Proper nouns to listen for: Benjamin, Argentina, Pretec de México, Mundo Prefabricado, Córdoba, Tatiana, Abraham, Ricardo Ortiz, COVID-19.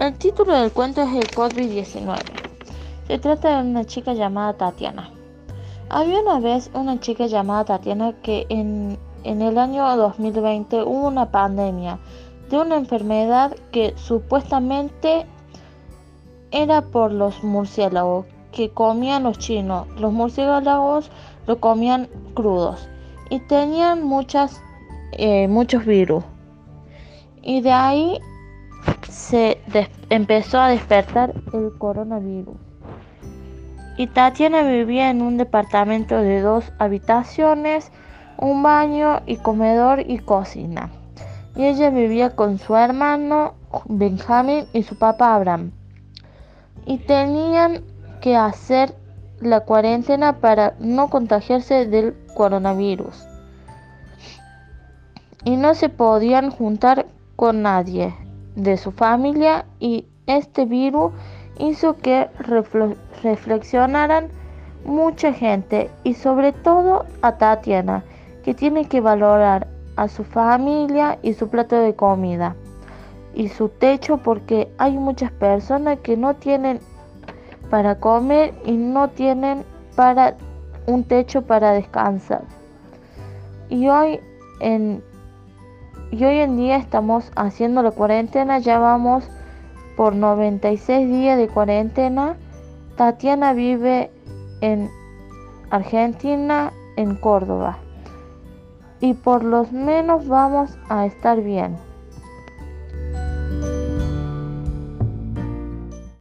El título del cuento es el COVID-19. Se trata de una chica llamada Tatiana. Había una vez una chica llamada Tatiana que en el año 2020 hubo una pandemia de una enfermedad que supuestamente era por los murciélagos que comían los chinos. Los murciélagos lo comían crudos y tenían muchos virus. Y de ahí se empezó a despertar el coronavirus. Y Tatiana vivía en un departamento de 2 habitaciones, un baño y comedor y cocina. Y ella vivía con su hermano Benjamin y su papá Abraham. Y tenían que hacer la cuarentena para no contagiarse del coronavirus. Y no se podían juntar con nadie de su familia, y este virus hizo que reflexionaran mucha gente, y sobre todo a Tatiana, que tiene que valorar a su familia y su plato de comida y su techo, porque hay muchas personas que no tienen para comer y no tienen para un techo para descansar. Y hoy en día estamos haciendo la cuarentena, ya vamos por 96 días de cuarentena. Tatiana vive en Argentina, en Córdoba, y por lo menos vamos a estar bien.